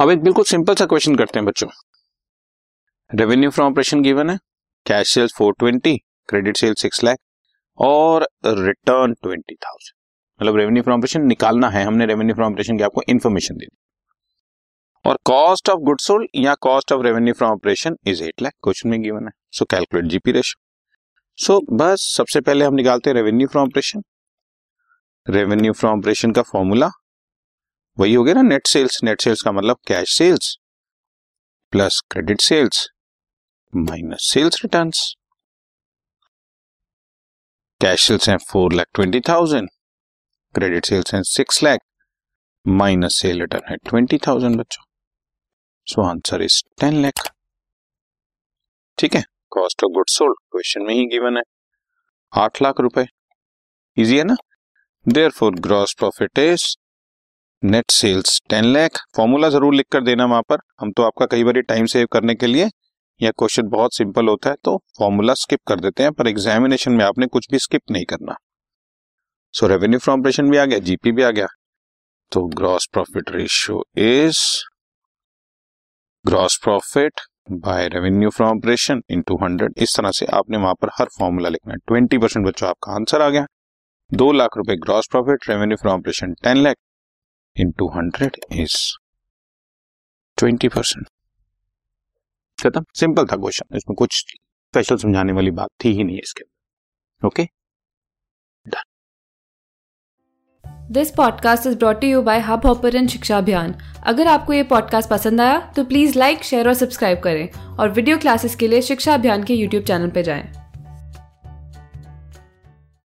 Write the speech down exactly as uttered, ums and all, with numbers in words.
अब एक बिल्कुल सिंपल सा क्वेश्चन करते हैं बच्चों। रेवेन्यू फ्रॉम ऑपरेशन गिवन है, cash sales four twenty, credit sales six lakh और रिटर्न ट्वेंटी थाउजेंड। मतलब रेवेन्यू फ्रॉम ऑपरेशन निकालना है, हमने रेवेन्यू फ्रॉम ऑपरेशन की आपको इन्फॉर्मेशन दी और कॉस्ट ऑफ गुड्स सोल्ड या cost of revenue from operation is eight lakh question में गिवन है। So calculate GP ratio. So बस सबसे पहले हम निकालते हैं revenue from operation. Revenue from operation का फॉर्मूला वही हो गया ना, नेट सेल्स। नेट सेल्स का मतलब cash sales plus credit sales minus sales returns. Cash sales हैं four lakh twenty thousand, credit sales हैं six lakh minus sale return है ट्वेंटी थाउजेंड बच्चों। So answer is ten lakh. ठीक है, cost of goods sold question में ही गिवन है आठ लाख रुपए। इजी है ना। Therefore, gross profit is net sales ten lakh. Formula जरूर लिख कर देना वहां पर, हम तो आपका कई बार टाइम सेव करने के लिए, यह क्वेश्चन बहुत सिंपल होता है तो फॉर्मूला स्किप कर देते हैं, पर एग्जामिनेशन में आपने कुछ भी स्किप नहीं करना। सो रेवेन्यू फ्रॉम ऑपरेशन भी आ गया, जीपी भी आ गया, तो gross profit ratio is gross profit by revenue from operation into hundred. इस तरह से आपने वहां पर हर फॉर्मूला लिखना है। ट्वेंटी परसेंट बच्चों आपका आंसर आ गया। दो लाख रुपए gross profit, revenue from operation ten lakh into hundred is twenty percent. खत्म, सिंपल था क्वेश्चन, इसमें कुछ स्पेशल समझाने वाली बात थी ही नहीं इसके। Okay, this podcast is brought to you by Hubhopper and Shiksha Abhiyan. अगर आपको ये पॉडकास्ट पसंद आया तो प्लीज लाइक, शेयर और सब्सक्राइब करें और वीडियो क्लासेस के लिए शिक्षा अभियान के यूट्यूब चैनल पर जाएं।